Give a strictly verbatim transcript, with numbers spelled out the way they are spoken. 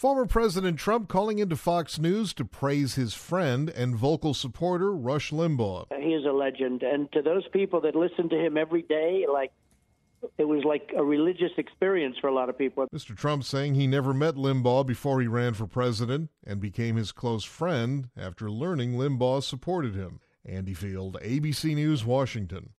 Former President Trump calling into Fox News to praise his friend and vocal supporter, Rush Limbaugh. He is a legend. And to those people that listen to him every day, like, it was like a religious experience for a lot of people. Mister Trump saying he never met Limbaugh before he ran for president and became his close friend after learning Limbaugh supported him. Andy Field, A B C News, Washington.